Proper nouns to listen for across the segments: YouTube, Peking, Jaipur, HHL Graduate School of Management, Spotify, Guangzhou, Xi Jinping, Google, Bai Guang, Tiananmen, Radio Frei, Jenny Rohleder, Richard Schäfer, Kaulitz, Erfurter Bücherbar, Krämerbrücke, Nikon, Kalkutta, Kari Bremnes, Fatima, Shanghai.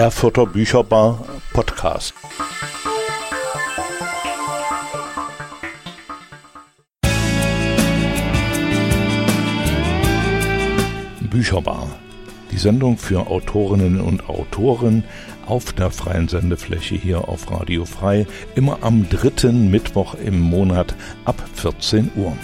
Erfurter Bücherbar Podcast. Bücherbar, die Sendung für Autorinnen und Autoren auf der freien Sendefläche hier auf Radio Frei, immer am dritten Mittwoch im Monat ab 14 Uhr.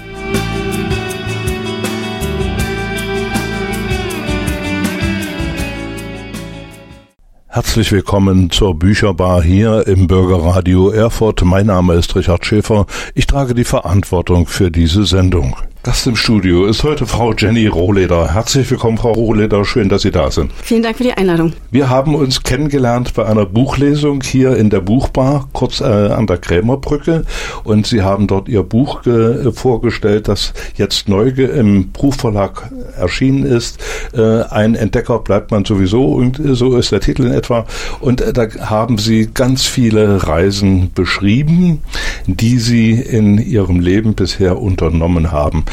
Herzlich willkommen zur Bücherbar hier im Bürgerradio Erfurt. Mein Name ist Richard Schäfer. Ich trage die Verantwortung für diese Sendung. Gast im Studio ist heute Frau Jenny Rohleder. Herzlich willkommen, Frau Rohleder. Schön, dass Sie da sind. Vielen Dank für die Einladung. Wir haben uns kennengelernt bei einer Buchlesung hier in der Buchbar, kurz an der Krämerbrücke. Und Sie haben dort Ihr Buch vorgestellt, das jetzt neu im Buchverlag erschienen ist. Ein Entdecker bleibt man sowieso, und so ist der Titel in etwa. Und da haben Sie ganz viele Reisen beschrieben, die Sie in Ihrem Leben bisher unternommen haben.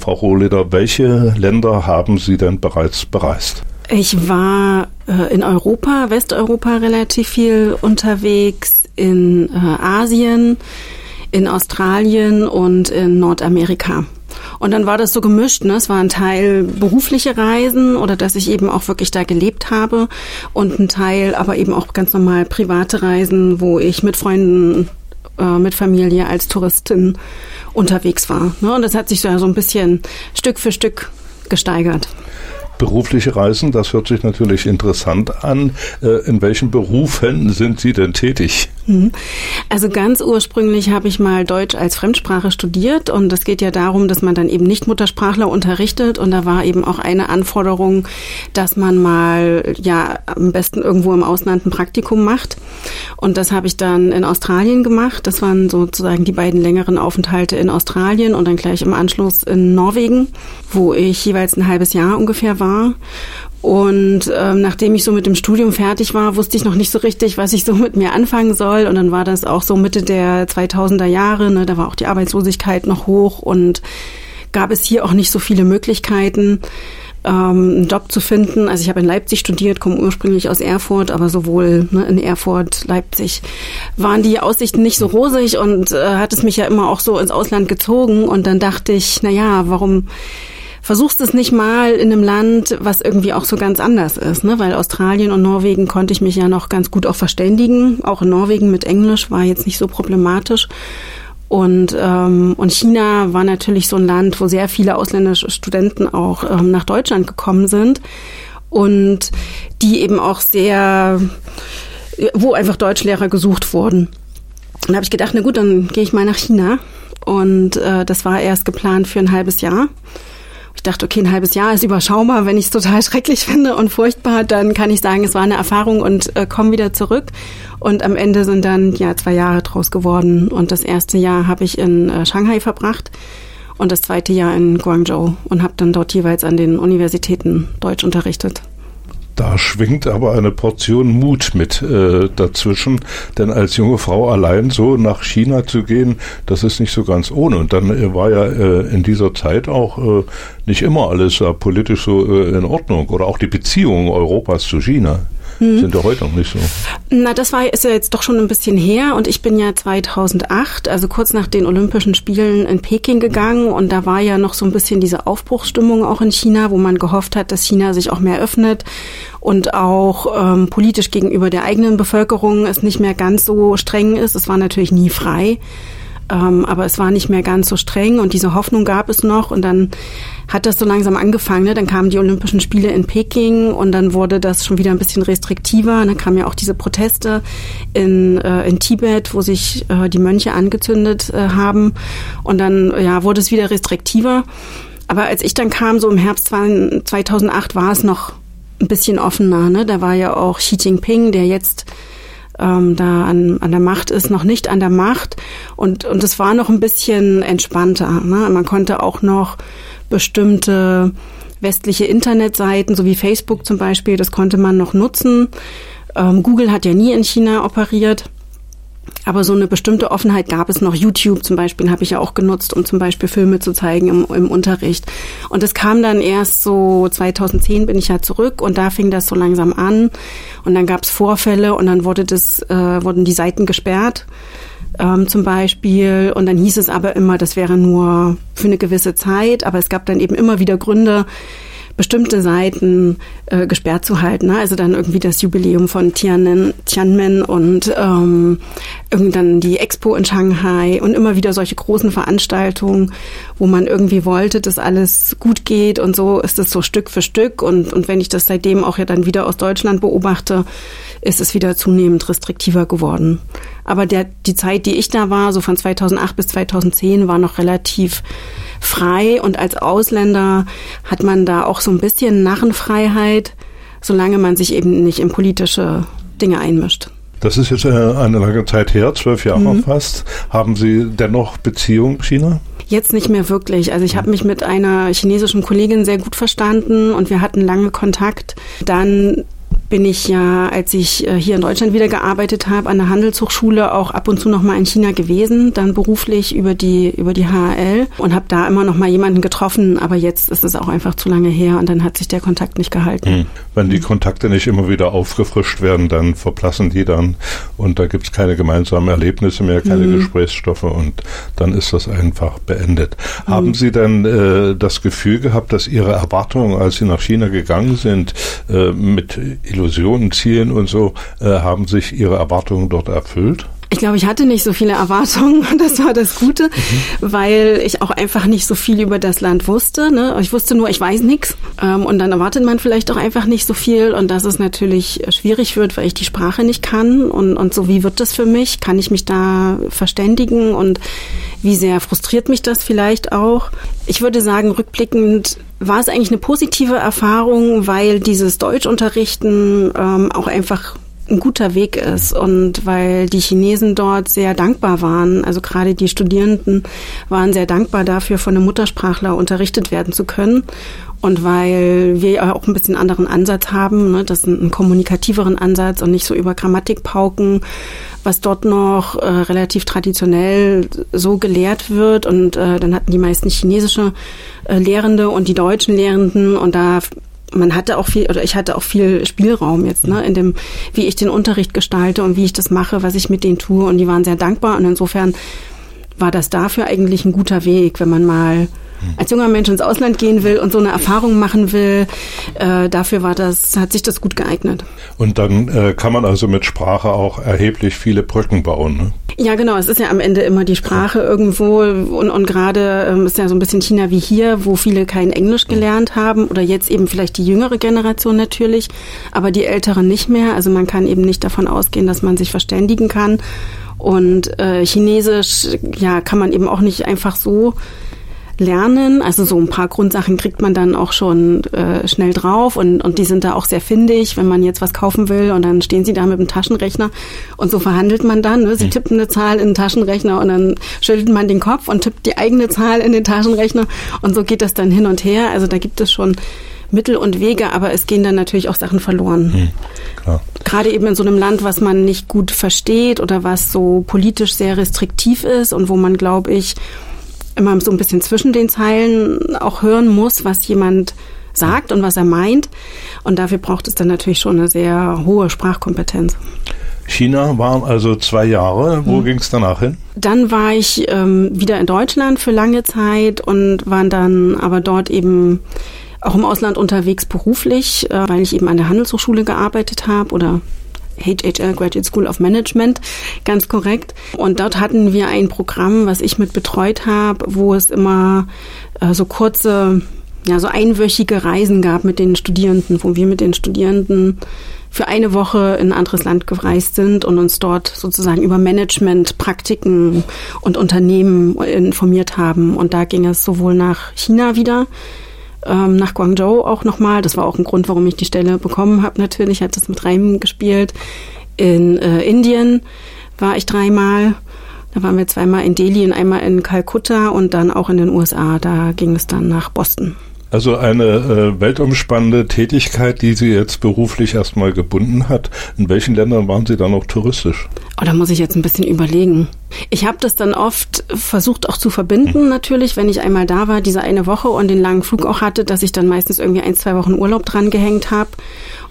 Frau Rohleder, welche Länder haben Sie denn bereits bereist? Ich war in Europa, Westeuropa relativ viel unterwegs, in Asien, in Australien und in Nordamerika. Und dann war das so gemischt, ne? Es war ein Teil berufliche Reisen oder dass ich eben auch wirklich da gelebt habe und ein Teil aber eben auch ganz normal private Reisen, wo ich mit Freunden, mit Familie als Touristin unterwegs war, ne? Und das hat sich so ein bisschen Stück für Stück gesteigert. Berufliche Reisen, das hört sich natürlich interessant an. In welchen Berufen sind Sie denn tätig? Also ganz ursprünglich habe ich mal Deutsch als Fremdsprache studiert und das geht ja darum, dass man dann eben nicht Muttersprachler unterrichtet und da war eben auch eine Anforderung, dass man mal ja am besten irgendwo im Ausland ein Praktikum macht und das habe ich dann in Australien gemacht. Das waren sozusagen die beiden längeren Aufenthalte in Australien und dann gleich im Anschluss in Norwegen, wo ich jeweils ein halbes Jahr ungefähr war. Und nachdem ich so mit dem Studium fertig war, wusste ich noch nicht so richtig, was ich so mit mir anfangen soll. Und dann war das auch so Mitte der 2000er Jahre, ne? Da war auch die Arbeitslosigkeit noch hoch und gab es hier auch nicht so viele Möglichkeiten, einen Job zu finden. Also ich habe in Leipzig studiert, komme ursprünglich aus Erfurt, aber sowohl in Erfurt, Leipzig waren die Aussichten nicht so rosig und hat es mich ja immer auch so ins Ausland gezogen. Und dann dachte ich, warum versuchst es nicht mal in einem Land, was irgendwie auch so ganz anders ist, ne? Weil Australien und Norwegen konnte ich mich ja noch ganz gut auch verständigen. Auch in Norwegen mit Englisch war jetzt nicht so problematisch. Und China war natürlich so ein Land, wo sehr viele ausländische Studenten auch nach Deutschland gekommen sind und die eben auch wo einfach Deutschlehrer gesucht wurden. Und da habe ich gedacht, na gut, dann gehe ich mal nach China. Und das war erst geplant für ein halbes Jahr. Ich dachte, okay, ein halbes Jahr ist überschaubar. Wenn ich es total schrecklich finde und furchtbar, dann kann ich sagen, es war eine Erfahrung und komme wieder zurück. Und am Ende sind dann 2 Jahre draus geworden. Und das erste Jahr habe ich in Shanghai verbracht und das zweite Jahr in Guangzhou und habe dann dort jeweils an den Universitäten Deutsch unterrichtet. Da schwingt aber eine Portion Mut mit dazwischen, denn als junge Frau allein so nach China zu gehen, das ist nicht so ganz ohne. Und dann war ja in dieser Zeit auch nicht immer alles politisch so in Ordnung oder auch die Beziehungen Europas zu China. Sind ja heute noch nicht so. Na, ist ja jetzt doch schon ein bisschen her und ich bin ja 2008, also kurz nach den Olympischen Spielen in Peking gegangen und da war ja noch so ein bisschen diese Aufbruchsstimmung auch in China, wo man gehofft hat, dass China sich auch mehr öffnet und auch politisch gegenüber der eigenen Bevölkerung es nicht mehr ganz so streng ist. Es war natürlich nie frei, aber es war nicht mehr ganz so streng und diese Hoffnung gab es noch und dann hat das so langsam angefangen, ne? Dann kamen die Olympischen Spiele in Peking und dann wurde das schon wieder ein bisschen restriktiver. Dann kamen ja auch diese Proteste in Tibet, wo sich die Mönche angezündet haben und dann wurde es wieder restriktiver. Aber als ich dann kam, so im Herbst 2008, war es noch ein bisschen offener, ne? Da war ja auch Xi Jinping, der jetzt da an der Macht ist, noch nicht an der Macht und es war noch ein bisschen entspannter, ne? Man konnte auch noch bestimmte westliche Internetseiten, so wie Facebook zum Beispiel, das konnte man noch nutzen. Google hat ja nie in China operiert. Aber so eine bestimmte Offenheit gab es noch. YouTube zum Beispiel habe ich ja auch genutzt, um zum Beispiel Filme zu zeigen im Unterricht. Und das kam dann erst so 2010 bin ich ja zurück und da fing das so langsam an. Und dann gab es Vorfälle und dann wurden die Seiten gesperrt zum Beispiel. Und dann hieß es aber immer, das wäre nur für eine gewisse Zeit. Aber es gab dann eben immer wieder Gründe, bestimmte Seiten gesperrt zu halten, ne? Also dann irgendwie das Jubiläum von Tiananmen und dann die Expo in Shanghai und immer wieder solche großen Veranstaltungen, wo man irgendwie wollte, dass alles gut geht und so ist es so Stück für Stück und wenn ich das seitdem auch ja dann wieder aus Deutschland beobachte, ist es wieder zunehmend restriktiver geworden. Aber die Zeit, die ich da war, so von 2008 bis 2010, war noch relativ frei und als Ausländer hat man da auch so ein bisschen Narrenfreiheit, solange man sich eben nicht in politische Dinge einmischt. Das ist jetzt eine lange Zeit her, 12 Jahre fast. Haben Sie dennoch Beziehungen, China? Jetzt nicht mehr wirklich. Also ich habe mich mit einer chinesischen Kollegin sehr gut verstanden und wir hatten lange Kontakt. Dann bin ich ja, als ich hier in Deutschland wieder gearbeitet habe, an der Handelshochschule auch ab und zu nochmal in China gewesen, dann beruflich über die HHL und habe da immer nochmal jemanden getroffen, aber jetzt ist es auch einfach zu lange her und dann hat sich der Kontakt nicht gehalten. Wenn die Kontakte nicht immer wieder aufgefrischt werden, dann verblassen die dann und da gibt es keine gemeinsamen Erlebnisse mehr, keine Gesprächsstoffe und dann ist das einfach beendet. Haben Sie dann das Gefühl gehabt, dass Ihre Erwartungen, als Sie nach China gegangen sind, mit Illusionen, Zielen und so, haben sich Ihre Erwartungen dort erfüllt? Ich glaube, ich hatte nicht so viele Erwartungen und das war das Gute, weil ich auch einfach nicht so viel über das Land wusste, ne? Ich wusste nur, ich weiß nichts und dann erwartet man vielleicht auch einfach nicht so viel und dass es natürlich schwierig wird, weil ich die Sprache nicht kann und so, wie wird das für mich? Kann ich mich da verständigen und wie sehr frustriert mich das vielleicht auch? Ich würde sagen, rückblickend war es eigentlich eine positive Erfahrung, weil dieses Deutschunterrichten auch einfach ein guter Weg ist und weil die Chinesen dort sehr dankbar waren, also gerade die Studierenden waren sehr dankbar dafür, von einem Muttersprachler unterrichtet werden zu können und weil wir auch ein bisschen anderen Ansatz haben, ne, das ist einen kommunikativeren Ansatz und nicht so über Grammatik pauken, was dort noch relativ traditionell so gelehrt wird und dann hatten die meisten chinesische Lehrende und die deutschen Lehrenden und ich hatte auch viel Spielraum jetzt, ne, in dem, wie ich den Unterricht gestalte und wie ich das mache, was ich mit denen tue. Und die waren sehr dankbar. Und insofern war das dafür eigentlich ein guter Weg, wenn man mal als junger Mensch ins Ausland gehen will und so eine Erfahrung machen will, hat sich das gut geeignet. Und dann kann man also mit Sprache auch erheblich viele Brücken bauen, ne? Ja, genau. Es ist ja am Ende immer die Sprache irgendwo und gerade ist ja so ein bisschen China wie hier, wo viele kein Englisch gelernt haben oder jetzt eben vielleicht die jüngere Generation natürlich, aber die Älteren nicht mehr. Also man kann eben nicht davon ausgehen, dass man sich verständigen kann und Chinesisch, ja, kann man eben auch nicht einfach so lernen. Also so ein paar Grundsachen kriegt man dann auch schon schnell drauf und die sind da auch sehr findig, wenn man jetzt was kaufen will und dann stehen sie da mit dem Taschenrechner und so verhandelt man dann, ne? Sie tippen eine Zahl in den Taschenrechner und dann schüttelt man den Kopf und tippt die eigene Zahl in den Taschenrechner und so geht das dann hin und her. Also da gibt es schon Mittel und Wege, aber es gehen dann natürlich auch Sachen verloren. Klar. Gerade eben in so einem Land, was man nicht gut versteht oder was so politisch sehr restriktiv ist und wo man, glaube ich, immer so ein bisschen zwischen den Zeilen auch hören muss, was jemand sagt und was er meint. Und dafür braucht es dann natürlich schon eine sehr hohe Sprachkompetenz. China waren also 2 Jahre. Wo ging es danach hin? Dann war ich wieder in Deutschland für lange Zeit und war dann aber dort eben auch im Ausland unterwegs beruflich, weil ich eben an der Handelshochschule gearbeitet habe oder HHL Graduate School of Management, ganz korrekt. Und dort hatten wir ein Programm, was ich mit betreut habe, wo es immer so kurze, ja, so einwöchige Reisen gab mit den Studierenden, wo wir mit den Studierenden für eine Woche in ein anderes Land gereist sind und uns dort sozusagen über Management, Praktiken und Unternehmen informiert haben. Und da ging es sowohl nach China wieder, nach Guangzhou auch nochmal. Das war auch ein Grund, warum ich die Stelle bekommen habe. Natürlich hat das mit reingespielt. In Indien war ich 3-mal. Da waren wir 2-mal in Delhi und einmal in Kalkutta und dann auch in den USA. Da ging es dann nach Boston. Also eine weltumspannende Tätigkeit, die Sie jetzt beruflich erstmal gebunden hat. In welchen Ländern waren Sie dann noch touristisch? Oh, da muss ich jetzt ein bisschen überlegen. Ich habe das dann oft versucht auch zu verbinden natürlich, wenn ich einmal da war, diese eine Woche und den langen Flug auch hatte, dass ich dann meistens irgendwie 1-2 Wochen Urlaub dran gehängt habe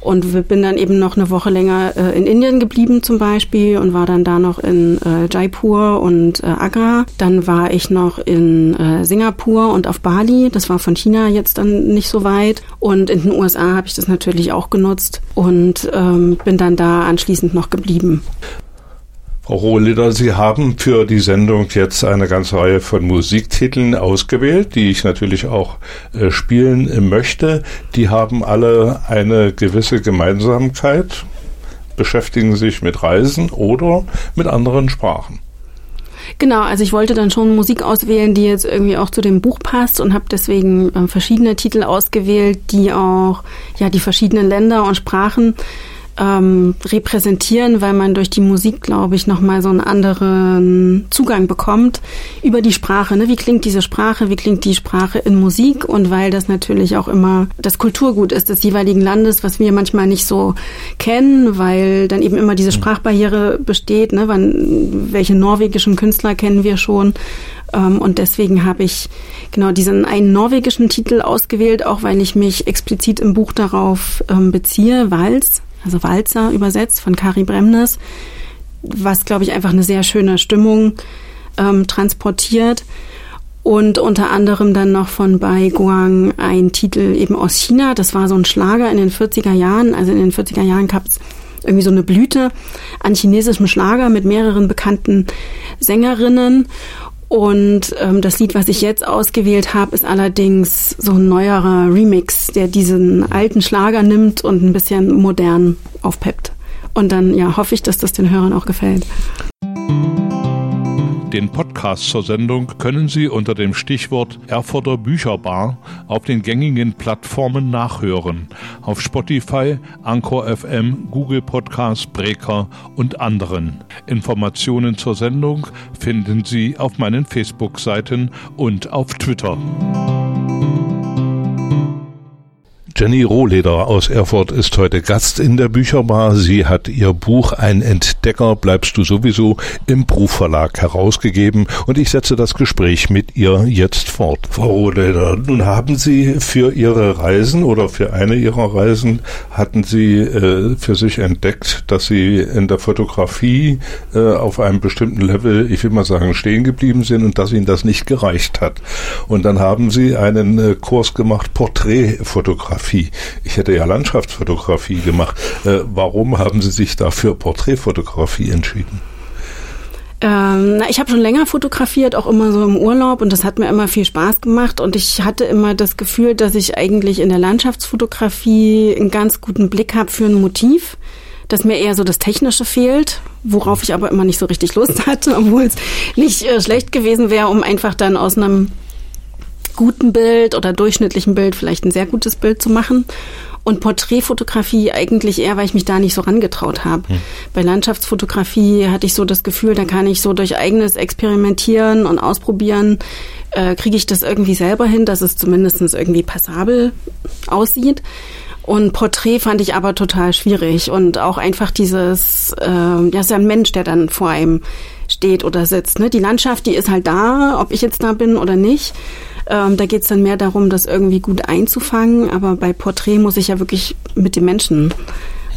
und bin dann eben noch eine Woche länger in Indien geblieben zum Beispiel und war dann da noch in Jaipur und Agra. Dann war ich noch in Singapur und auf Bali. Das war von China jetzt dann nicht so weit. Und in den USA habe ich das natürlich auch genutzt und bin dann da anschließend noch geblieben. Frau Rohleder, Sie haben für die Sendung jetzt eine ganze Reihe von Musiktiteln ausgewählt, die ich natürlich auch spielen möchte. Die haben alle eine gewisse Gemeinsamkeit, beschäftigen sich mit Reisen oder mit anderen Sprachen. Genau, also ich wollte dann schon Musik auswählen, die jetzt irgendwie auch zu dem Buch passt und habe deswegen verschiedene Titel ausgewählt, die auch ja die verschiedenen Länder und Sprachen repräsentieren, weil man durch die Musik, glaube ich, nochmal so einen anderen Zugang bekommt über die Sprache. Ne? Wie klingt diese Sprache? Wie klingt die Sprache in Musik? Und weil das natürlich auch immer das Kulturgut ist des jeweiligen Landes, was wir manchmal nicht so kennen, weil dann eben immer diese Sprachbarriere besteht. Ne? Welche norwegischen Künstler kennen wir schon? Und deswegen habe ich genau diesen einen norwegischen Titel ausgewählt, auch weil ich mich explizit im Buch darauf beziehe, Walzer übersetzt von Kari Bremnes, was, glaube ich, einfach eine sehr schöne Stimmung transportiert. Und unter anderem dann noch von Bai Guang ein Titel eben aus China. Das war so ein Schlager in den 40er Jahren. Also in den 40er Jahren gab es irgendwie so eine Blüte an chinesischem Schlager mit mehreren bekannten Sängerinnen. Und das Lied, was ich jetzt ausgewählt habe, ist allerdings so ein neuerer Remix, der diesen alten Schlager nimmt und ein bisschen modern aufpeppt. Und dann ja, hoffe ich, dass das den Hörern auch gefällt. Den Podcast zur Sendung können Sie unter dem Stichwort Erfurter Bücherbar auf den gängigen Plattformen nachhören. Auf Spotify, Anchor FM, Google Podcasts, Breaker und anderen. Informationen zur Sendung finden Sie auf meinen Facebook-Seiten und auf Twitter. Jenny Rohleder aus Erfurt ist heute Gast in der Bücherbar. Sie hat ihr Buch Ein Entdecker bleibst du sowieso im Prufverlag herausgegeben und ich setze das Gespräch mit ihr jetzt fort. Frau Rohleder, nun haben Sie für Ihre Reisen oder für eine Ihrer Reisen hatten Sie für sich entdeckt, dass Sie in der Fotografie auf einem bestimmten Level, ich will mal sagen, stehen geblieben sind und dass Ihnen das nicht gereicht hat. Und dann haben Sie einen Kurs gemacht, Porträtfotografie. Ich hätte ja Landschaftsfotografie gemacht. Warum haben Sie sich dafür Porträtfotografie entschieden? Ich habe schon länger fotografiert, auch immer so im Urlaub und das hat mir immer viel Spaß gemacht und ich hatte immer das Gefühl, dass ich eigentlich in der Landschaftsfotografie einen ganz guten Blick habe für ein Motiv, dass mir eher so das Technische fehlt, worauf ich aber immer nicht so richtig Lust hatte, obwohl es nicht schlecht gewesen wäre, um einfach dann aus einem guten Bild oder durchschnittlichen Bild vielleicht ein sehr gutes Bild zu machen und Porträtfotografie eigentlich eher, weil ich mich da nicht so rangetraut habe. Bei Landschaftsfotografie hatte ich so das Gefühl, da kann ich so durch eigenes Experimentieren und Ausprobieren, kriege ich das irgendwie selber hin, dass es zumindest irgendwie passabel aussieht. Und Porträt fand ich aber total schwierig und auch einfach dieses, ja, ist ja ein Mensch, der dann vor einem steht oder sitzt. Ne? Die Landschaft, die ist halt da, ob ich jetzt da bin oder nicht. Da geht's dann mehr darum, das irgendwie gut einzufangen. Aber bei Porträt muss ich ja wirklich mit den Menschen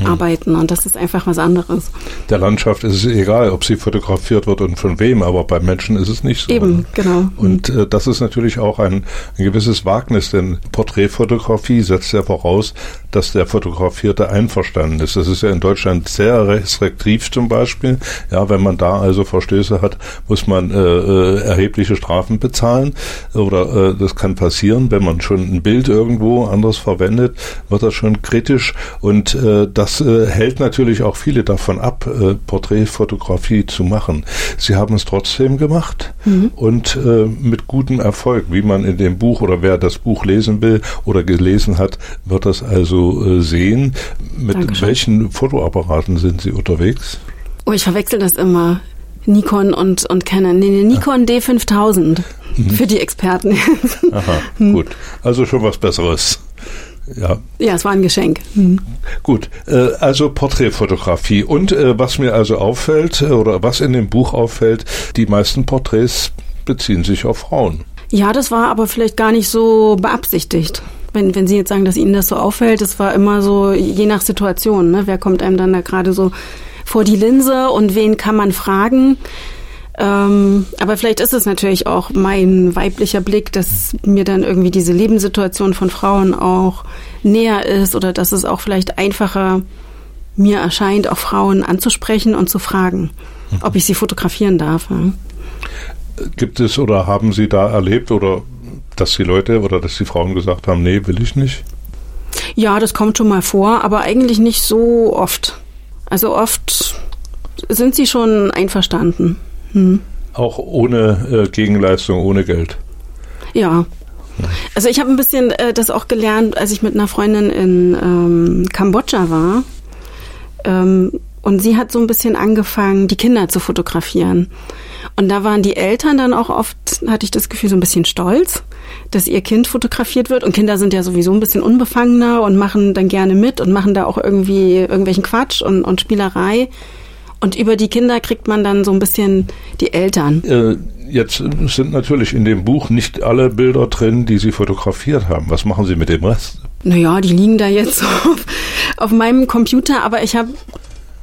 arbeiten und das ist einfach was anderes. Der Landschaft ist es egal, ob sie fotografiert wird und von wem, aber bei Menschen ist es nicht so. Eben, genau. Und das ist natürlich auch ein gewisses Wagnis, denn Porträtfotografie setzt ja voraus, dass der Fotografierte einverstanden ist. Das ist ja in Deutschland sehr restriktiv zum Beispiel. Ja, wenn man da also Verstöße hat, muss man erhebliche Strafen bezahlen oder das kann passieren, wenn man schon ein Bild irgendwo anders verwendet, wird das schon kritisch und das hält natürlich auch viele davon ab, Porträtfotografie zu machen. Sie haben es trotzdem gemacht und mit gutem Erfolg, wie man in dem Buch oder wer das Buch lesen will oder gelesen hat, wird das also sehen. Mit welchen Fotoapparaten sind Sie unterwegs? Oh, ich verwechsel das immer. Nikon und Canon. Nee, Nikon D5000 für die Experten. Aha, gut. Also schon was Besseres. Ja. Ja, es war ein Geschenk. Mhm. Gut, also Porträtfotografie. Und was mir also auffällt oder was in dem Buch auffällt, die meisten Porträts beziehen sich auf Frauen. Ja, das war aber vielleicht gar nicht so beabsichtigt. Wenn Sie jetzt sagen, dass Ihnen das so auffällt, das war immer so je nach Situation. Ne? Wer kommt einem dann da gerade so vor die Linse und wen kann man fragen? Aber vielleicht ist es natürlich auch mein weiblicher Blick, dass mir dann irgendwie diese Lebenssituation von Frauen auch näher ist oder dass es auch vielleicht einfacher mir erscheint, auch Frauen anzusprechen und zu fragen, ob ich sie fotografieren darf. Ja? Gibt es oder haben Sie da erlebt oder dass die Leute oder dass die Frauen gesagt haben, nee, will ich nicht? Ja, das kommt schon mal vor, aber eigentlich nicht so oft. Also oft sind sie schon einverstanden. Hm. Auch ohne Gegenleistung, ohne Geld? Ja. Also ich habe ein bisschen das auch gelernt, als ich mit einer Freundin in Kambodscha war. Und sie hat so ein bisschen angefangen, die Kinder zu fotografieren. Und da waren die Eltern dann auch oft, hatte ich das Gefühl, so ein bisschen stolz, dass ihr Kind fotografiert wird. Und Kinder sind ja sowieso ein bisschen unbefangener und machen dann gerne mit und machen da auch irgendwie irgendwelchen Quatsch und Spielerei. Und über die Kinder kriegt man dann so ein bisschen die Eltern. Jetzt sind natürlich in dem Buch nicht alle Bilder drin, die Sie fotografiert haben. Was machen Sie mit dem Rest? Naja, die liegen da jetzt auf meinem Computer, aber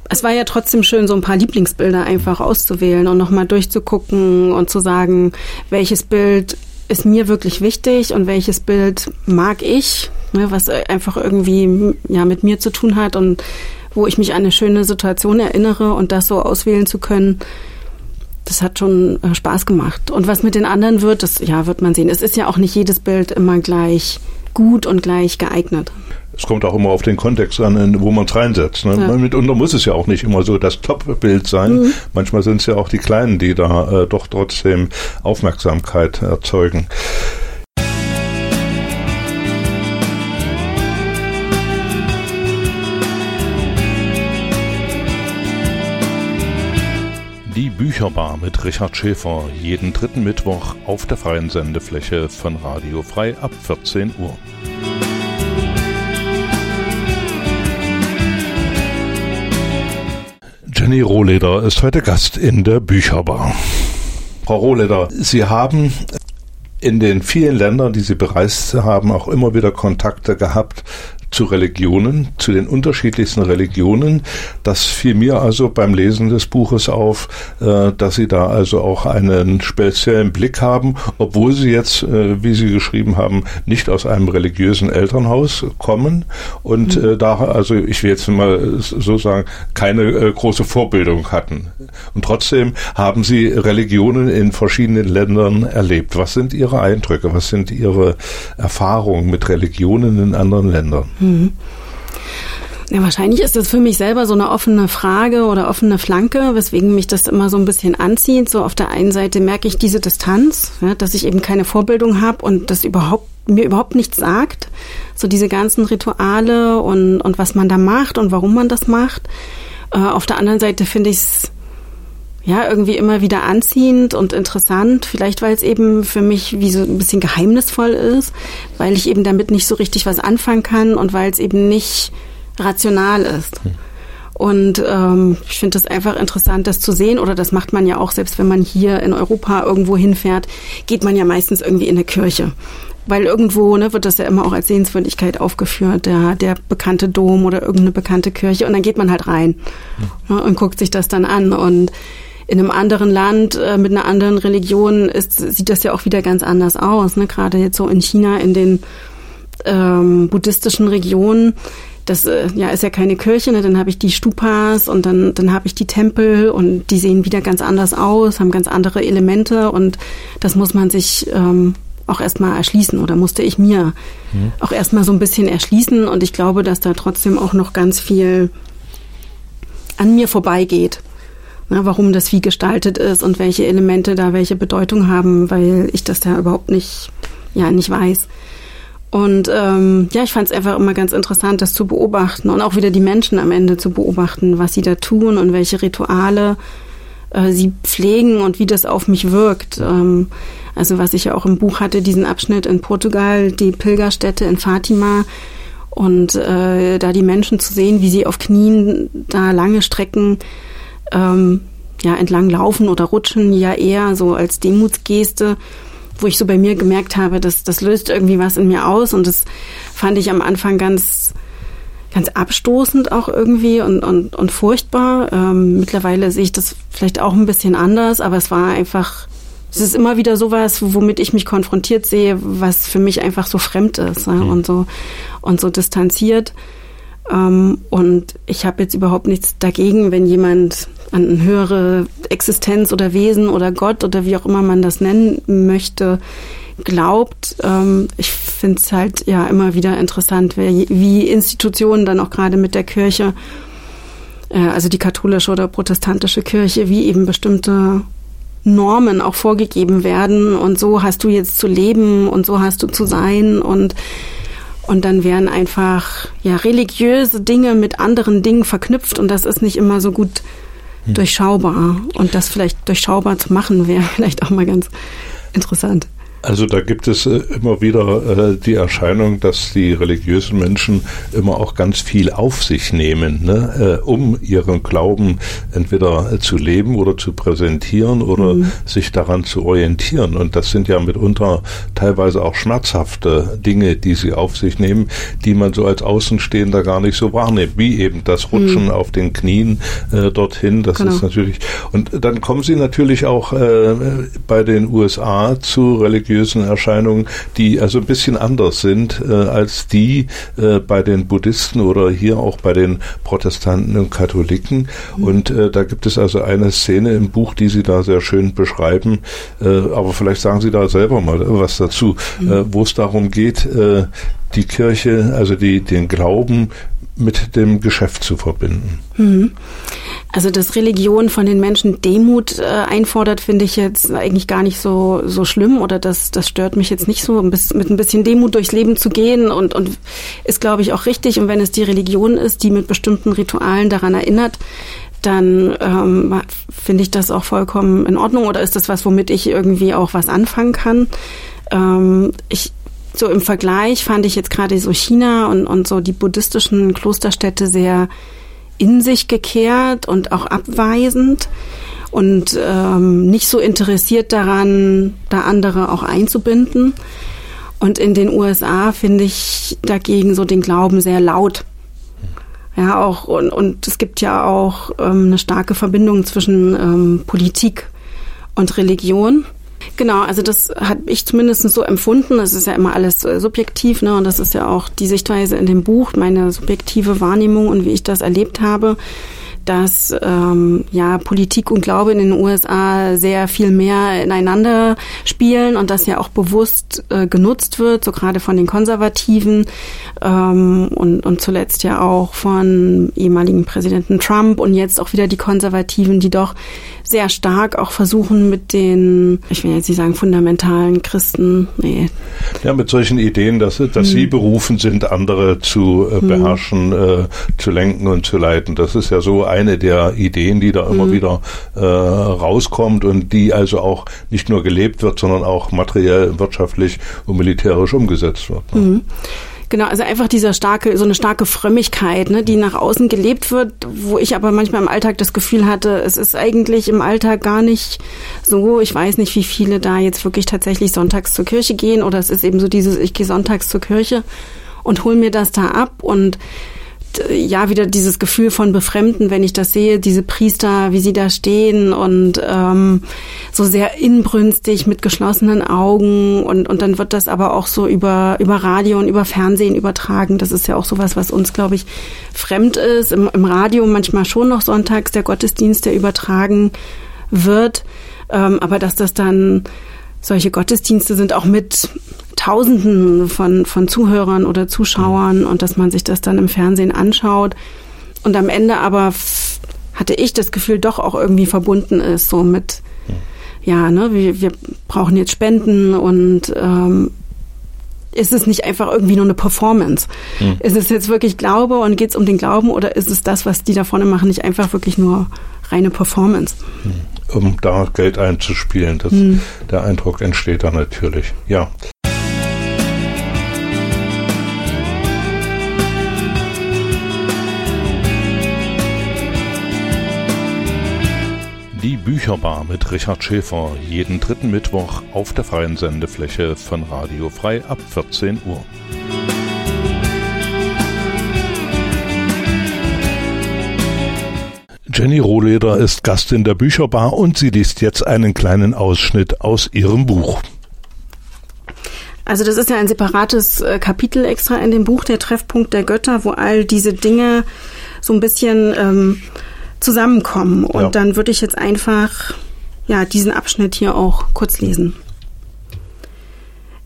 es war ja trotzdem schön, so ein paar Lieblingsbilder einfach auszuwählen und nochmal durchzugucken und zu sagen, welches Bild ist mir wirklich wichtig und welches Bild mag ich, ne, was einfach irgendwie ja mit mir zu tun hat und wo ich mich an eine schöne Situation erinnere und das so auswählen zu können, das hat schon Spaß gemacht. Und was mit den anderen wird, das ja, wird man sehen. Es ist ja auch nicht jedes Bild immer gleich gut und gleich geeignet. Es kommt auch immer auf den Kontext an, wo man es reinsetzt. Ne? Ja. Mitunter muss es ja auch nicht immer so das Top-Bild sein. Mhm. Manchmal sind es ja auch die Kleinen, die da doch trotzdem Aufmerksamkeit erzeugen. Die Bücherbar mit Richard Schäfer, jeden dritten Mittwoch auf der freien Sendefläche von Radio Frei ab 14 Uhr. Jenny Rohleder ist heute Gast in der Bücherbar. Frau Rohleder, Sie haben in den vielen Ländern, die Sie bereist haben, auch immer wieder Kontakte gehabt zu Religionen, zu den unterschiedlichsten Religionen. Das fiel mir also beim Lesen des Buches auf, dass Sie da also auch einen speziellen Blick haben, obwohl Sie jetzt, wie Sie geschrieben haben, nicht aus einem religiösen Elternhaus kommen und da, also ich will jetzt mal so sagen, keine große Vorbildung hatten. Und trotzdem haben Sie Religionen in verschiedenen Ländern erlebt. Was sind Ihre Eindrücke? Was sind Ihre Erfahrungen mit Religionen in anderen Ländern? Mhm. Ja, wahrscheinlich ist das für mich selber so eine offene Frage oder offene Flanke, weswegen mich das immer so ein bisschen anzieht. So auf der einen Seite merke ich diese Distanz, ja, dass ich eben keine Vorbildung habe und das mir überhaupt nichts sagt. So diese ganzen Rituale und was man da macht und warum man das macht. Auf der anderen Seite finde ich es ja irgendwie immer wieder anziehend und interessant, vielleicht weil es eben für mich wie so ein bisschen geheimnisvoll ist, weil ich eben damit nicht so richtig was anfangen kann und weil es eben nicht rational ist. Und ich finde das einfach interessant, das zu sehen, oder das macht man ja auch, selbst wenn man hier in Europa irgendwo hinfährt, geht man ja meistens irgendwie in eine Kirche. Weil irgendwo, ne, wird das ja immer auch als Sehenswürdigkeit aufgeführt, der bekannte Dom oder irgendeine bekannte Kirche, und dann geht man halt rein, ne, und guckt sich das dann an. Und in einem anderen Land mit einer anderen Religion sieht das ja auch wieder ganz anders aus. Ne? Gerade jetzt so in China, in den buddhistischen Regionen, das ja, ist ja keine Kirche. Ne? Dann habe ich die Stupas und dann habe ich die Tempel, und die sehen wieder ganz anders aus, haben ganz andere Elemente, und das muss man sich auch erstmal erschließen, oder musste ich mir auch erstmal so ein bisschen erschließen. Und ich glaube, dass da trotzdem auch noch ganz viel an mir vorbeigeht. Na, warum das wie gestaltet ist und welche Elemente da welche Bedeutung haben, weil ich das ja überhaupt nicht weiß. Und ja, ich fand es einfach immer ganz interessant, das zu beobachten und auch wieder die Menschen am Ende zu beobachten, was sie da tun und welche Rituale sie pflegen und wie das auf mich wirkt. Also was ich ja auch im Buch hatte, diesen Abschnitt in Portugal, die Pilgerstätte in Fatima. Und da die Menschen zu sehen, wie sie auf Knien da lange Strecken entlang laufen oder rutschen, ja eher so als Demutsgeste, wo ich so bei mir gemerkt habe, das löst irgendwie was in mir aus. Und das fand ich am Anfang ganz abstoßend auch irgendwie und furchtbar. Mittlerweile sehe ich das vielleicht auch ein bisschen anders, aber es ist immer wieder sowas, womit ich mich konfrontiert sehe, was für mich einfach so fremd ist, ja, und so distanziert. Und ich habe jetzt überhaupt nichts dagegen, wenn jemand an eine höhere Existenz oder Wesen oder Gott oder wie auch immer man das nennen möchte, glaubt. Ich finde es halt ja immer wieder interessant, wie Institutionen dann auch gerade mit der Kirche, also die katholische oder protestantische Kirche, wie eben bestimmte Normen auch vorgegeben werden und so hast du jetzt zu leben und so hast du zu sein und dann werden einfach ja religiöse Dinge mit anderen Dingen verknüpft und das ist nicht immer so gut durchschaubar und das vielleicht durchschaubar zu machen wäre vielleicht auch mal ganz interessant. Also da gibt es immer wieder die Erscheinung, dass die religiösen Menschen immer auch ganz viel auf sich nehmen, ne? Um ihren Glauben entweder zu leben oder zu präsentieren oder sich daran zu orientieren. Und das sind ja mitunter teilweise auch schmerzhafte Dinge, die sie auf sich nehmen, die man so als Außenstehender gar nicht so wahrnimmt, wie eben das Rutschen auf den Knien dorthin. Das ist natürlich. Und dann kommen sie natürlich auch bei den USA zu religiösen Erscheinungen, die also ein bisschen anders sind als die bei den Buddhisten oder hier auch bei den Protestanten und Katholiken. Und da gibt es also eine Szene im Buch, die Sie da sehr schön beschreiben, aber vielleicht sagen Sie da selber mal was dazu, wo es darum geht, die Kirche, also den Glauben mit dem Geschäft zu verbinden. Also dass Religion von den Menschen Demut einfordert, finde ich jetzt eigentlich gar nicht so schlimm oder das stört mich jetzt nicht so, mit ein bisschen Demut durchs Leben zu gehen und ist, glaube ich, auch richtig. Und wenn es die Religion ist, die mit bestimmten Ritualen daran erinnert, dann finde ich das auch vollkommen in Ordnung oder ist das was, womit ich irgendwie auch was anfangen kann. So im Vergleich fand ich jetzt gerade so China und so die buddhistischen Klosterstädte sehr in sich gekehrt und auch abweisend und nicht so interessiert daran, da andere auch einzubinden. Und in den USA finde ich dagegen so den Glauben sehr laut. Ja, auch und es gibt ja auch eine starke Verbindung zwischen Politik und Religion. Genau, also das habe ich zumindest so empfunden. Das ist ja immer alles subjektiv, ne? Und das ist ja auch die Sichtweise in dem Buch, meine subjektive Wahrnehmung und wie ich das erlebt habe, dass Politik und Glaube in den USA sehr viel mehr ineinander spielen und das ja auch bewusst genutzt wird, so gerade von den Konservativen und zuletzt ja auch von ehemaligen Präsidenten Trump und jetzt auch wieder die Konservativen, die doch sehr stark auch versuchen mit den, ich will jetzt nicht sagen fundamentalen Christen, Ja, mit solchen Ideen, dass sie berufen sind, andere zu beherrschen, zu lenken und zu leiten. Das ist ja so eine der Ideen, die da immer wieder rauskommt und die also auch nicht nur gelebt wird, sondern auch materiell, wirtschaftlich und militärisch umgesetzt wird. Ne? Genau, also einfach so eine starke Frömmigkeit, ne, die nach außen gelebt wird, wo ich aber manchmal im Alltag das Gefühl hatte, es ist eigentlich im Alltag gar nicht so. Ich weiß nicht, wie viele da jetzt wirklich tatsächlich sonntags zur Kirche gehen oder es ist eben so dieses, ich gehe sonntags zur Kirche und hol mir das da ab und ja, wieder dieses Gefühl von Befremden, wenn ich das sehe, diese Priester, wie sie da stehen und so sehr inbrünstig mit geschlossenen Augen und dann wird das aber auch so über Radio und über Fernsehen übertragen. Das ist ja auch sowas, was uns, glaube ich, fremd ist. Im Radio manchmal schon noch sonntags der Gottesdienst, der übertragen wird, aber dass das dann solche Gottesdienste sind auch mit Tausenden von Zuhörern oder Zuschauern und dass man sich das dann im Fernsehen anschaut und am Ende aber hatte ich das Gefühl, doch auch irgendwie verbunden ist, so mit, wir brauchen jetzt Spenden und ist es nicht einfach irgendwie nur eine Performance? Ist es jetzt wirklich Glaube und geht es um den Glauben oder ist es das, was die da vorne machen, nicht einfach wirklich nur reine Performance? um da Geld einzuspielen. Das, der Eindruck entsteht da natürlich, ja. Die Bücherbar mit Richard Schäfer, jeden dritten Mittwoch auf der freien Sendefläche von Radio Frei ab 14 Uhr. Jenny Rohleder ist Gast in der Bücherbar und sie liest jetzt einen kleinen Ausschnitt aus ihrem Buch. Also das ist ja ein separates Kapitel extra in dem Buch, der Treffpunkt der Götter, wo all diese Dinge so ein bisschen zusammenkommen. Und ja, dann würde ich jetzt einfach diesen Abschnitt hier auch kurz lesen.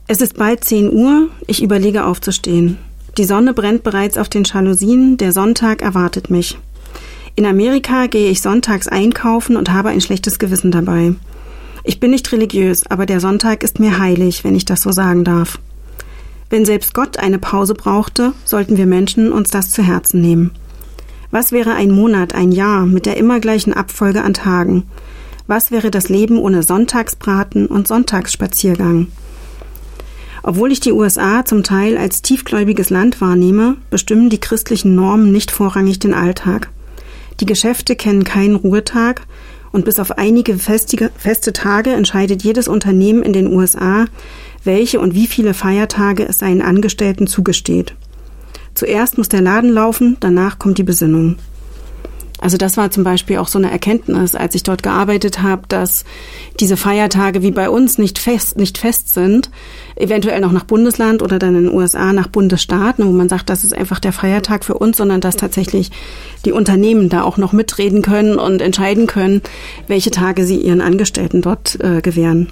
Es ist bald 10 Uhr, ich überlege aufzustehen. Die Sonne brennt bereits auf den Jalousien, der Sonntag erwartet mich. In Amerika gehe ich sonntags einkaufen und habe ein schlechtes Gewissen dabei. Ich bin nicht religiös, aber der Sonntag ist mir heilig, wenn ich das so sagen darf. Wenn selbst Gott eine Pause brauchte, sollten wir Menschen uns das zu Herzen nehmen. Was wäre ein Monat, ein Jahr mit der immer gleichen Abfolge an Tagen? Was wäre das Leben ohne Sonntagsbraten und Sonntagsspaziergang? Obwohl ich die USA zum Teil als tiefgläubiges Land wahrnehme, bestimmen die christlichen Normen nicht vorrangig den Alltag. Die Geschäfte kennen keinen Ruhetag und bis auf einige feste Tage entscheidet jedes Unternehmen in den USA, welche und wie viele Feiertage es seinen Angestellten zugesteht. Zuerst muss der Laden laufen, danach kommt die Besinnung. Also das war zum Beispiel auch so eine Erkenntnis, als ich dort gearbeitet habe, dass diese Feiertage wie bei uns nicht fest sind, eventuell noch nach Bundesland oder dann in den USA nach Bundesstaat, wo man sagt, das ist einfach der Feiertag für uns, sondern dass tatsächlich die Unternehmen da auch noch mitreden können und entscheiden können, welche Tage sie ihren Angestellten dort gewähren.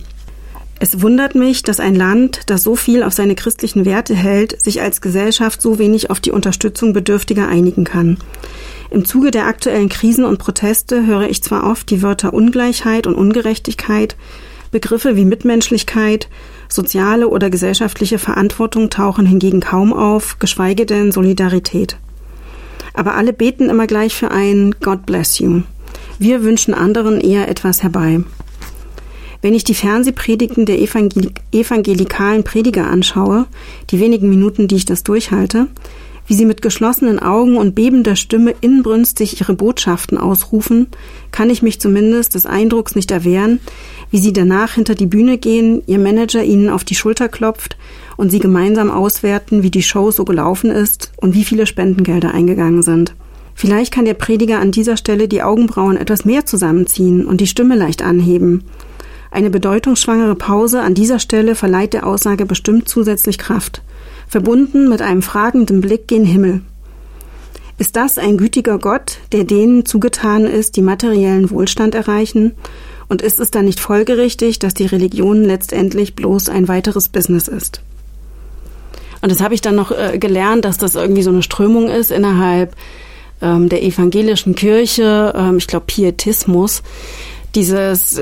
Es wundert mich, dass ein Land, das so viel auf seine christlichen Werte hält, sich als Gesellschaft so wenig auf die Unterstützung Bedürftiger einigen kann. Im Zuge der aktuellen Krisen und Proteste höre ich zwar oft die Wörter Ungleichheit und Ungerechtigkeit, Begriffe wie Mitmenschlichkeit, soziale oder gesellschaftliche Verantwortung tauchen hingegen kaum auf, geschweige denn Solidarität. Aber alle beten immer gleich für ein God bless you. Wir wünschen anderen eher etwas herbei. Wenn ich die Fernsehpredigten der evangelikalen Prediger anschaue, die wenigen Minuten, die ich das durchhalte, wie sie mit geschlossenen Augen und bebender Stimme inbrünstig ihre Botschaften ausrufen, kann ich mich zumindest des Eindrucks nicht erwehren, wie sie danach hinter die Bühne gehen, ihr Manager ihnen auf die Schulter klopft und sie gemeinsam auswerten, wie die Show so gelaufen ist und wie viele Spendengelder eingegangen sind. Vielleicht kann der Prediger an dieser Stelle die Augenbrauen etwas mehr zusammenziehen und die Stimme leicht anheben. Eine bedeutungsschwangere Pause an dieser Stelle verleiht der Aussage bestimmt zusätzlich Kraft. Verbunden mit einem fragenden Blick gen Himmel. Ist das ein gütiger Gott, der denen zugetan ist, die materiellen Wohlstand erreichen? Und ist es dann nicht folgerichtig, dass die Religion letztendlich bloß ein weiteres Business ist? Und das habe ich dann noch gelernt, dass das irgendwie so eine Strömung ist innerhalb der evangelischen Kirche, ich glaube Pietismus, dieses,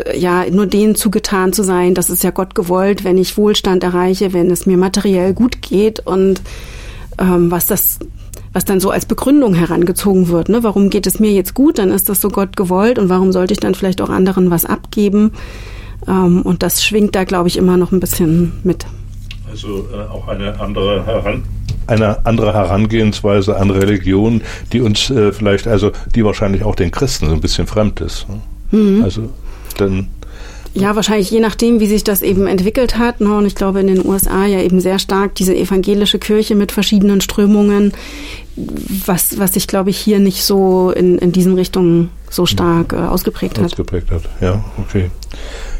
nur denen zugetan zu sein, das ist ja Gott gewollt, wenn ich Wohlstand erreiche, wenn es mir materiell gut geht und was dann so als Begründung herangezogen wird, ne? Warum geht es mir jetzt gut, dann ist das so Gott gewollt und warum sollte ich dann vielleicht auch anderen was abgeben? Und das schwingt da, glaube ich, immer noch ein bisschen mit. Also auch eine andere Herangehensweise an Religion, die uns die wahrscheinlich auch den Christen so ein bisschen fremd ist, ne? Also dann wahrscheinlich je nachdem, wie sich das eben entwickelt hat. Und ich glaube, in den USA ja eben sehr stark diese evangelische Kirche mit verschiedenen Strömungen, was sich, glaube ich, hier nicht so in diesen Richtungen so stark ausgeprägt hat. Ja, okay.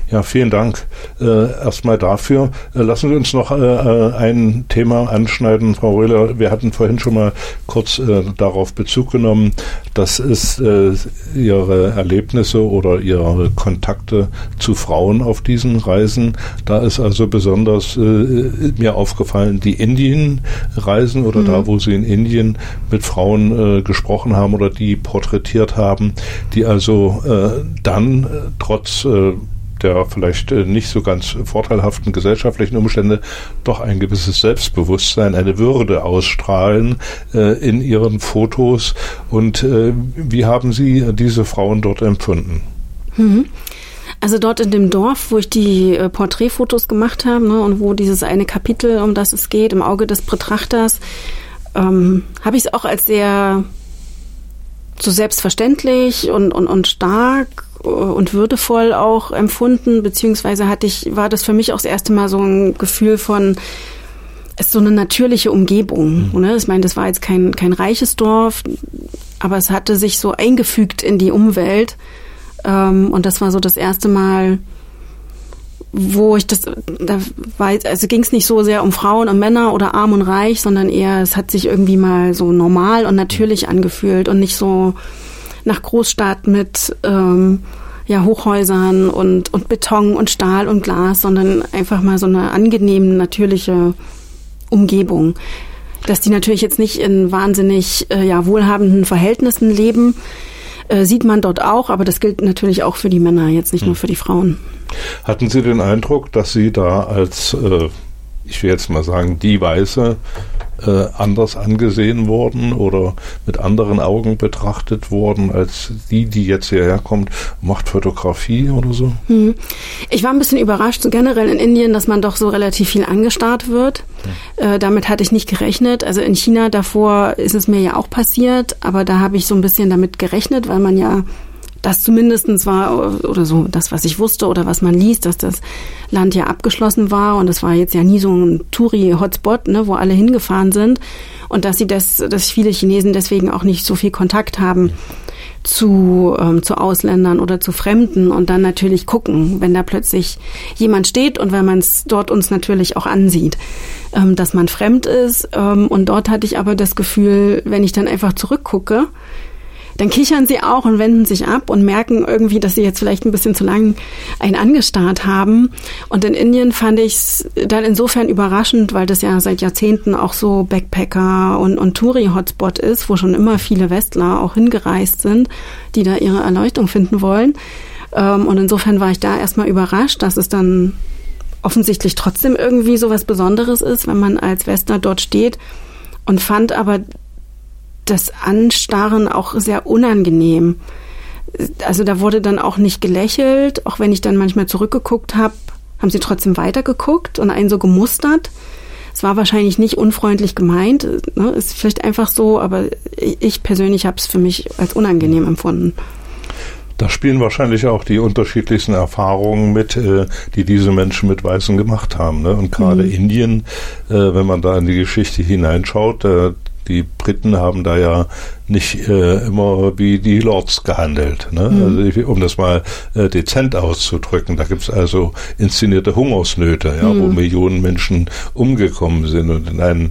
Ja, vielen Dank erstmal dafür. Lassen Sie uns noch ein Thema anschneiden, Frau Rohleder. Wir hatten vorhin schon mal kurz darauf Bezug genommen. Das ist Ihre Erlebnisse oder Ihre Kontakte zu Frauen auf diesen Reisen. Da ist also besonders mir aufgefallen, die Indien-Reisen oder da, wo Sie in Indien mit Frauen gesprochen haben oder die porträtiert haben, die also dann trotz der vielleicht nicht so ganz vorteilhaften gesellschaftlichen Umstände doch ein gewisses Selbstbewusstsein, eine Würde ausstrahlen in ihren Fotos. Und wie haben Sie diese Frauen dort empfunden? Mhm. Also dort in dem Dorf, wo ich die Porträtfotos gemacht habe, ne, und wo dieses eine Kapitel, um das es geht, im Auge des Betrachters, habe ich es auch als sehr so selbstverständlich und stark und würdevoll auch empfunden, beziehungsweise war das für mich auch das erste Mal so ein Gefühl von, es ist so eine natürliche Umgebung. Mhm. Ne? Ich meine, das war jetzt kein reiches Dorf, aber es hatte sich so eingefügt in die Umwelt. Und das war so das erste Mal, wo ich das, da war jetzt, also ging es nicht so sehr um Frauen und Männer oder arm und reich, sondern eher, es hat sich irgendwie mal so normal und natürlich angefühlt und nicht so nach Großstadt mit Hochhäusern und Beton und Stahl und Glas, sondern einfach mal so eine angenehme, natürliche Umgebung. Dass die natürlich jetzt nicht in wahnsinnig wohlhabenden Verhältnissen leben, sieht man dort auch, aber das gilt natürlich auch für die Männer, jetzt nicht nur für die Frauen. Hatten Sie den Eindruck, dass Sie da als, ich will jetzt mal sagen, die Weiße anders angesehen wurden oder mit anderen Augen betrachtet wurden als die, die jetzt hierher kommt, macht Fotografie oder so? Hm. Ich war ein bisschen überrascht, so generell in Indien, dass man doch so relativ viel angestarrt wird. Ja. Damit hatte ich nicht gerechnet. Also in China davor ist es mir ja auch passiert, aber da habe ich so ein bisschen damit gerechnet, weil man ja das zumindest war, oder so das, was ich wusste oder was man liest, dass das Land ja abgeschlossen war und das war jetzt ja nie so ein Touri-Hotspot, ne, wo alle hingefahren sind und dass viele Chinesen deswegen auch nicht so viel Kontakt haben zu Ausländern oder zu Fremden und dann natürlich gucken, wenn da plötzlich jemand steht und weil man es dort uns natürlich auch ansieht, dass man fremd ist, und dort hatte ich aber das Gefühl, wenn ich dann einfach zurückgucke, dann kichern sie auch und wenden sich ab und merken irgendwie, dass sie jetzt vielleicht ein bisschen zu lang einen angestarrt haben. Und in Indien fand ich es dann insofern überraschend, weil das ja seit Jahrzehnten auch so Backpacker und Touri-Hotspot ist, wo schon immer viele Westler auch hingereist sind, die da ihre Erleuchtung finden wollen. Und insofern war ich da erstmal überrascht, dass es dann offensichtlich trotzdem irgendwie so was Besonderes ist, wenn man als Westler dort steht, und fand aber das Anstarren auch sehr unangenehm. Also da wurde dann auch nicht gelächelt, auch wenn ich dann manchmal zurückgeguckt habe, haben sie trotzdem weitergeguckt und einen so gemustert. Es war wahrscheinlich nicht unfreundlich gemeint, ne? Ist vielleicht einfach so, aber ich persönlich habe es für mich als unangenehm empfunden. Da spielen wahrscheinlich auch die unterschiedlichsten Erfahrungen mit, die diese Menschen mit Weißen gemacht haben. Ne? Und gerade Indien, wenn man da in die Geschichte hineinschaut, die Briten haben da ja nicht immer wie die Lords gehandelt, ne? Also, um das mal dezent auszudrücken. Da gibt's also inszenierte Hungersnöte, ja, wo Millionen Menschen umgekommen sind. Und in einem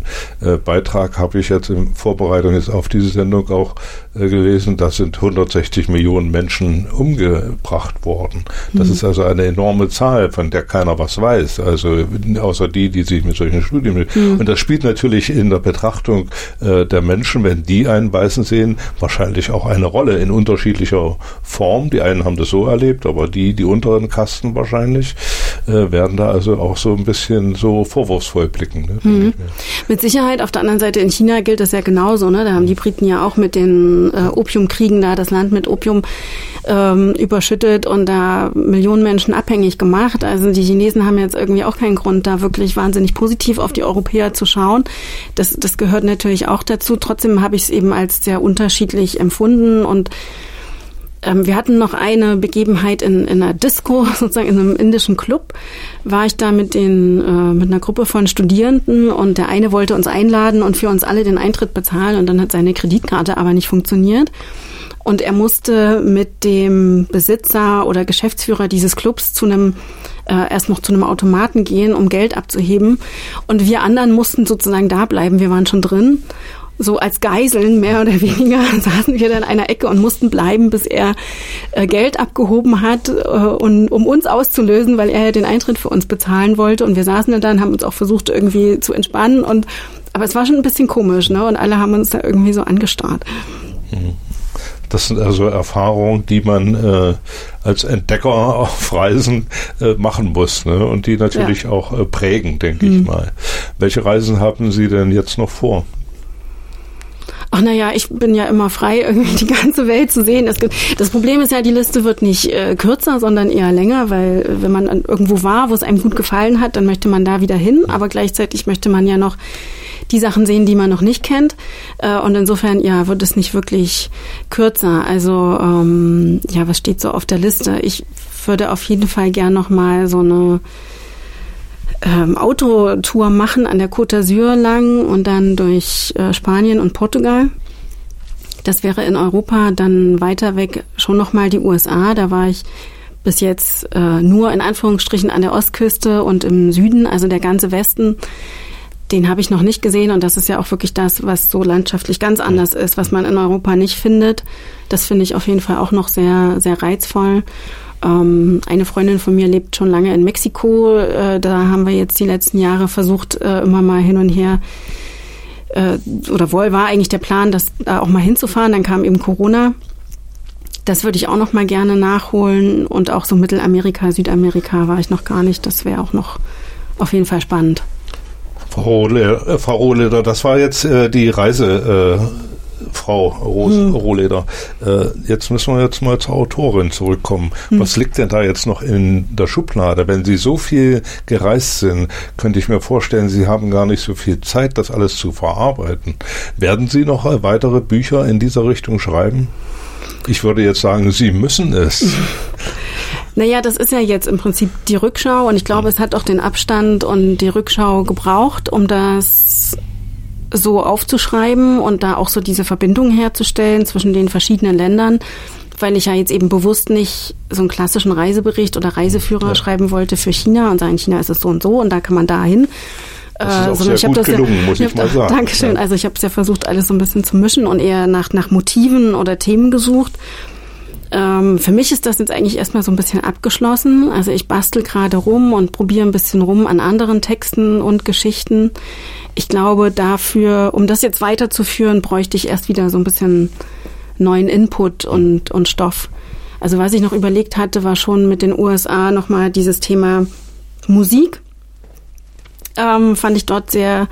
Beitrag habe ich jetzt in Vorbereitung jetzt auf diese Sendung auch gelesen, da sind 160 Millionen Menschen umgebracht worden. Das ist also eine enorme Zahl, von der keiner was weiß, also außer die sich mit solchen Studien... Und das spielt natürlich in der Betrachtung der Menschen, wenn die einen Weißen sehen, wahrscheinlich auch eine Rolle in unterschiedlicher Form. Die einen haben das so erlebt, aber die unteren Kasten wahrscheinlich, werden da also auch so ein bisschen so vorwurfsvoll blicken. Ne? Mit Sicherheit. Auf der anderen Seite in China gilt das ja genauso. Ne? Da haben die Briten ja auch mit den Opiumkriegen da das Land mit Opium überschüttet und da Millionen Menschen abhängig gemacht. Also die Chinesen haben jetzt irgendwie auch keinen Grund, da wirklich wahnsinnig positiv auf die Europäer zu schauen. Das gehört natürlich auch dazu. Trotzdem habe ich es eben als sehr unterschiedlich empfunden. Und wir hatten noch eine Begebenheit in einer Disco, sozusagen in einem indischen Club. War ich da mit einer Gruppe von Studierenden und der eine wollte uns einladen und für uns alle den Eintritt bezahlen und dann hat seine Kreditkarte aber nicht funktioniert. Und er musste mit dem Besitzer oder Geschäftsführer dieses Clubs zu einem Automaten gehen, um Geld abzuheben. Und wir anderen mussten sozusagen da bleiben. Wir waren schon drin. So als Geiseln mehr oder weniger saßen wir da in einer Ecke und mussten bleiben, bis er Geld abgehoben hat, und um uns auszulösen, weil er ja den Eintritt für uns bezahlen wollte. Und wir saßen da und haben uns auch versucht, irgendwie zu entspannen. Aber es war schon ein bisschen komisch, ne? Und alle haben uns da irgendwie so angestarrt. Das sind also Erfahrungen, die man als Entdecker auf Reisen machen muss, ne? Und die natürlich auch prägen, denke ich mal. Welche Reisen haben Sie denn jetzt noch vor? ach naja, ich bin ja immer frei, irgendwie die ganze Welt zu sehen. Das Problem ist ja, die Liste wird nicht kürzer, sondern eher länger, weil wenn man irgendwo war, wo es einem gut gefallen hat, dann möchte man da wieder hin, aber gleichzeitig möchte man ja noch die Sachen sehen, die man noch nicht kennt. Und insofern, ja, wird es nicht wirklich kürzer. Also, ja, was steht so auf der Liste? Ich würde auf jeden Fall gern nochmal so eine Autotour machen an der Côte d'Azur lang und dann durch Spanien und Portugal. Das wäre in Europa, dann weiter weg schon nochmal die USA. Da war ich bis jetzt nur in Anführungsstrichen an der Ostküste und im Süden, also der ganze Westen. Den habe ich noch nicht gesehen und das ist ja auch wirklich das, was so landschaftlich ganz anders ist, was man in Europa nicht findet. Das finde ich auf jeden Fall auch noch sehr, sehr reizvoll. Eine Freundin von mir lebt schon lange in Mexiko. Da haben wir jetzt die letzten Jahre versucht, immer mal hin und her, oder wohl war eigentlich der Plan, das da auch mal hinzufahren. Dann kam eben Corona. Das würde ich auch noch mal gerne nachholen. Und auch so Mittelamerika, Südamerika war ich noch gar nicht. Das wäre auch noch auf jeden Fall spannend. Frau Rohleder, das war jetzt die Reisefrau Rohleder. Jetzt müssen wir jetzt mal zur Autorin zurückkommen. Was liegt denn da jetzt noch in der Schublade? Wenn Sie so viel gereist sind, könnte ich mir vorstellen, Sie haben gar nicht so viel Zeit, das alles zu verarbeiten. Werden Sie noch weitere Bücher in dieser Richtung schreiben? Ich würde jetzt sagen, Sie müssen es. Naja, das ist ja jetzt im Prinzip die Rückschau und ich glaube, es hat auch den Abstand und die Rückschau gebraucht, um das so aufzuschreiben und da auch so diese Verbindung herzustellen zwischen den verschiedenen Ländern, weil ich ja jetzt eben bewusst nicht so einen klassischen Reisebericht oder Reiseführer schreiben wollte für China und sagen, China ist es so und so und da kann man da hin. Das ist auch sehr gut gelungen, muss ich mal sagen. Dankeschön. Ja. Also ich habe es ja versucht, alles so ein bisschen zu mischen und eher nach Motiven oder Themen gesucht. Für mich ist das jetzt eigentlich erstmal so ein bisschen abgeschlossen. Also ich bastel gerade rum und probiere ein bisschen rum an anderen Texten und Geschichten. Ich glaube, dafür, um das jetzt weiterzuführen, bräuchte ich erst wieder so ein bisschen neuen Input und Stoff. Also was ich noch überlegt hatte, war schon mit den USA nochmal dieses Thema Musik. Fand ich dort sehr,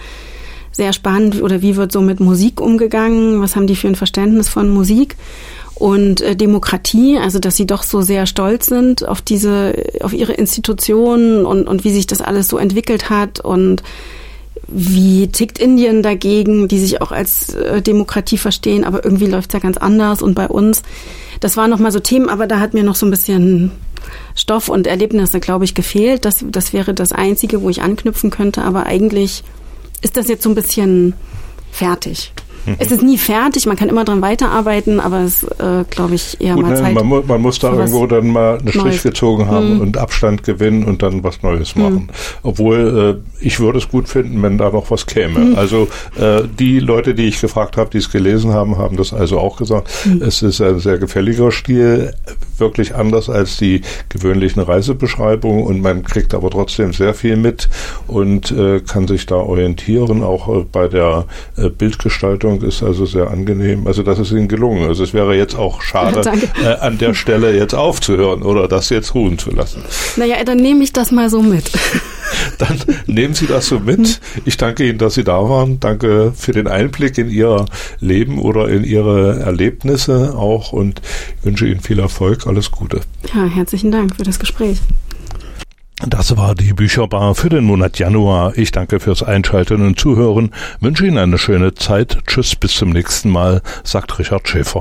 sehr spannend. Oder wie wird so mit Musik umgegangen? Was haben die für ein Verständnis von Musik? Und Demokratie, also dass sie doch so sehr stolz sind auf ihre Institutionen und wie sich das alles so entwickelt hat und wie tickt Indien dagegen, die sich auch als Demokratie verstehen, aber irgendwie läuft's ja ganz anders und bei uns. Das waren nochmal so Themen, aber da hat mir noch so ein bisschen Stoff und Erlebnisse, glaube ich, gefehlt. Das wäre das Einzige, wo ich anknüpfen könnte, aber eigentlich ist das jetzt so ein bisschen fertig. Es ist nie fertig, man kann immer dran weiterarbeiten, aber es glaube ich, eher gut, mal Zeit. Man muss da irgendwo dann mal einen Strich gezogen haben und Abstand gewinnen und dann was Neues machen. Obwohl, ich würde es gut finden, wenn da noch was käme. Also die Leute, die ich gefragt habe, die es gelesen haben, haben das also auch gesagt. Es ist ein sehr gefälliger Stil, wirklich anders als die gewöhnlichen Reisebeschreibungen und man kriegt aber trotzdem sehr viel mit und kann sich da orientieren, auch bei der Bildgestaltung ist also sehr angenehm. Also das ist Ihnen gelungen. Also es wäre jetzt auch schade, an der Stelle jetzt aufzuhören oder das jetzt ruhen zu lassen. Naja, dann nehme ich das mal so mit. Dann nehmen Sie das so mit. Ich danke Ihnen, dass Sie da waren. Danke für den Einblick in Ihr Leben oder in Ihre Erlebnisse auch und wünsche Ihnen viel Erfolg. Alles Gute. Ja, herzlichen Dank für das Gespräch. Das war die Bücherbar für den Monat Januar. Ich danke fürs Einschalten und Zuhören, wünsche Ihnen eine schöne Zeit. Tschüss, bis zum nächsten Mal, sagt Richard Schäfer.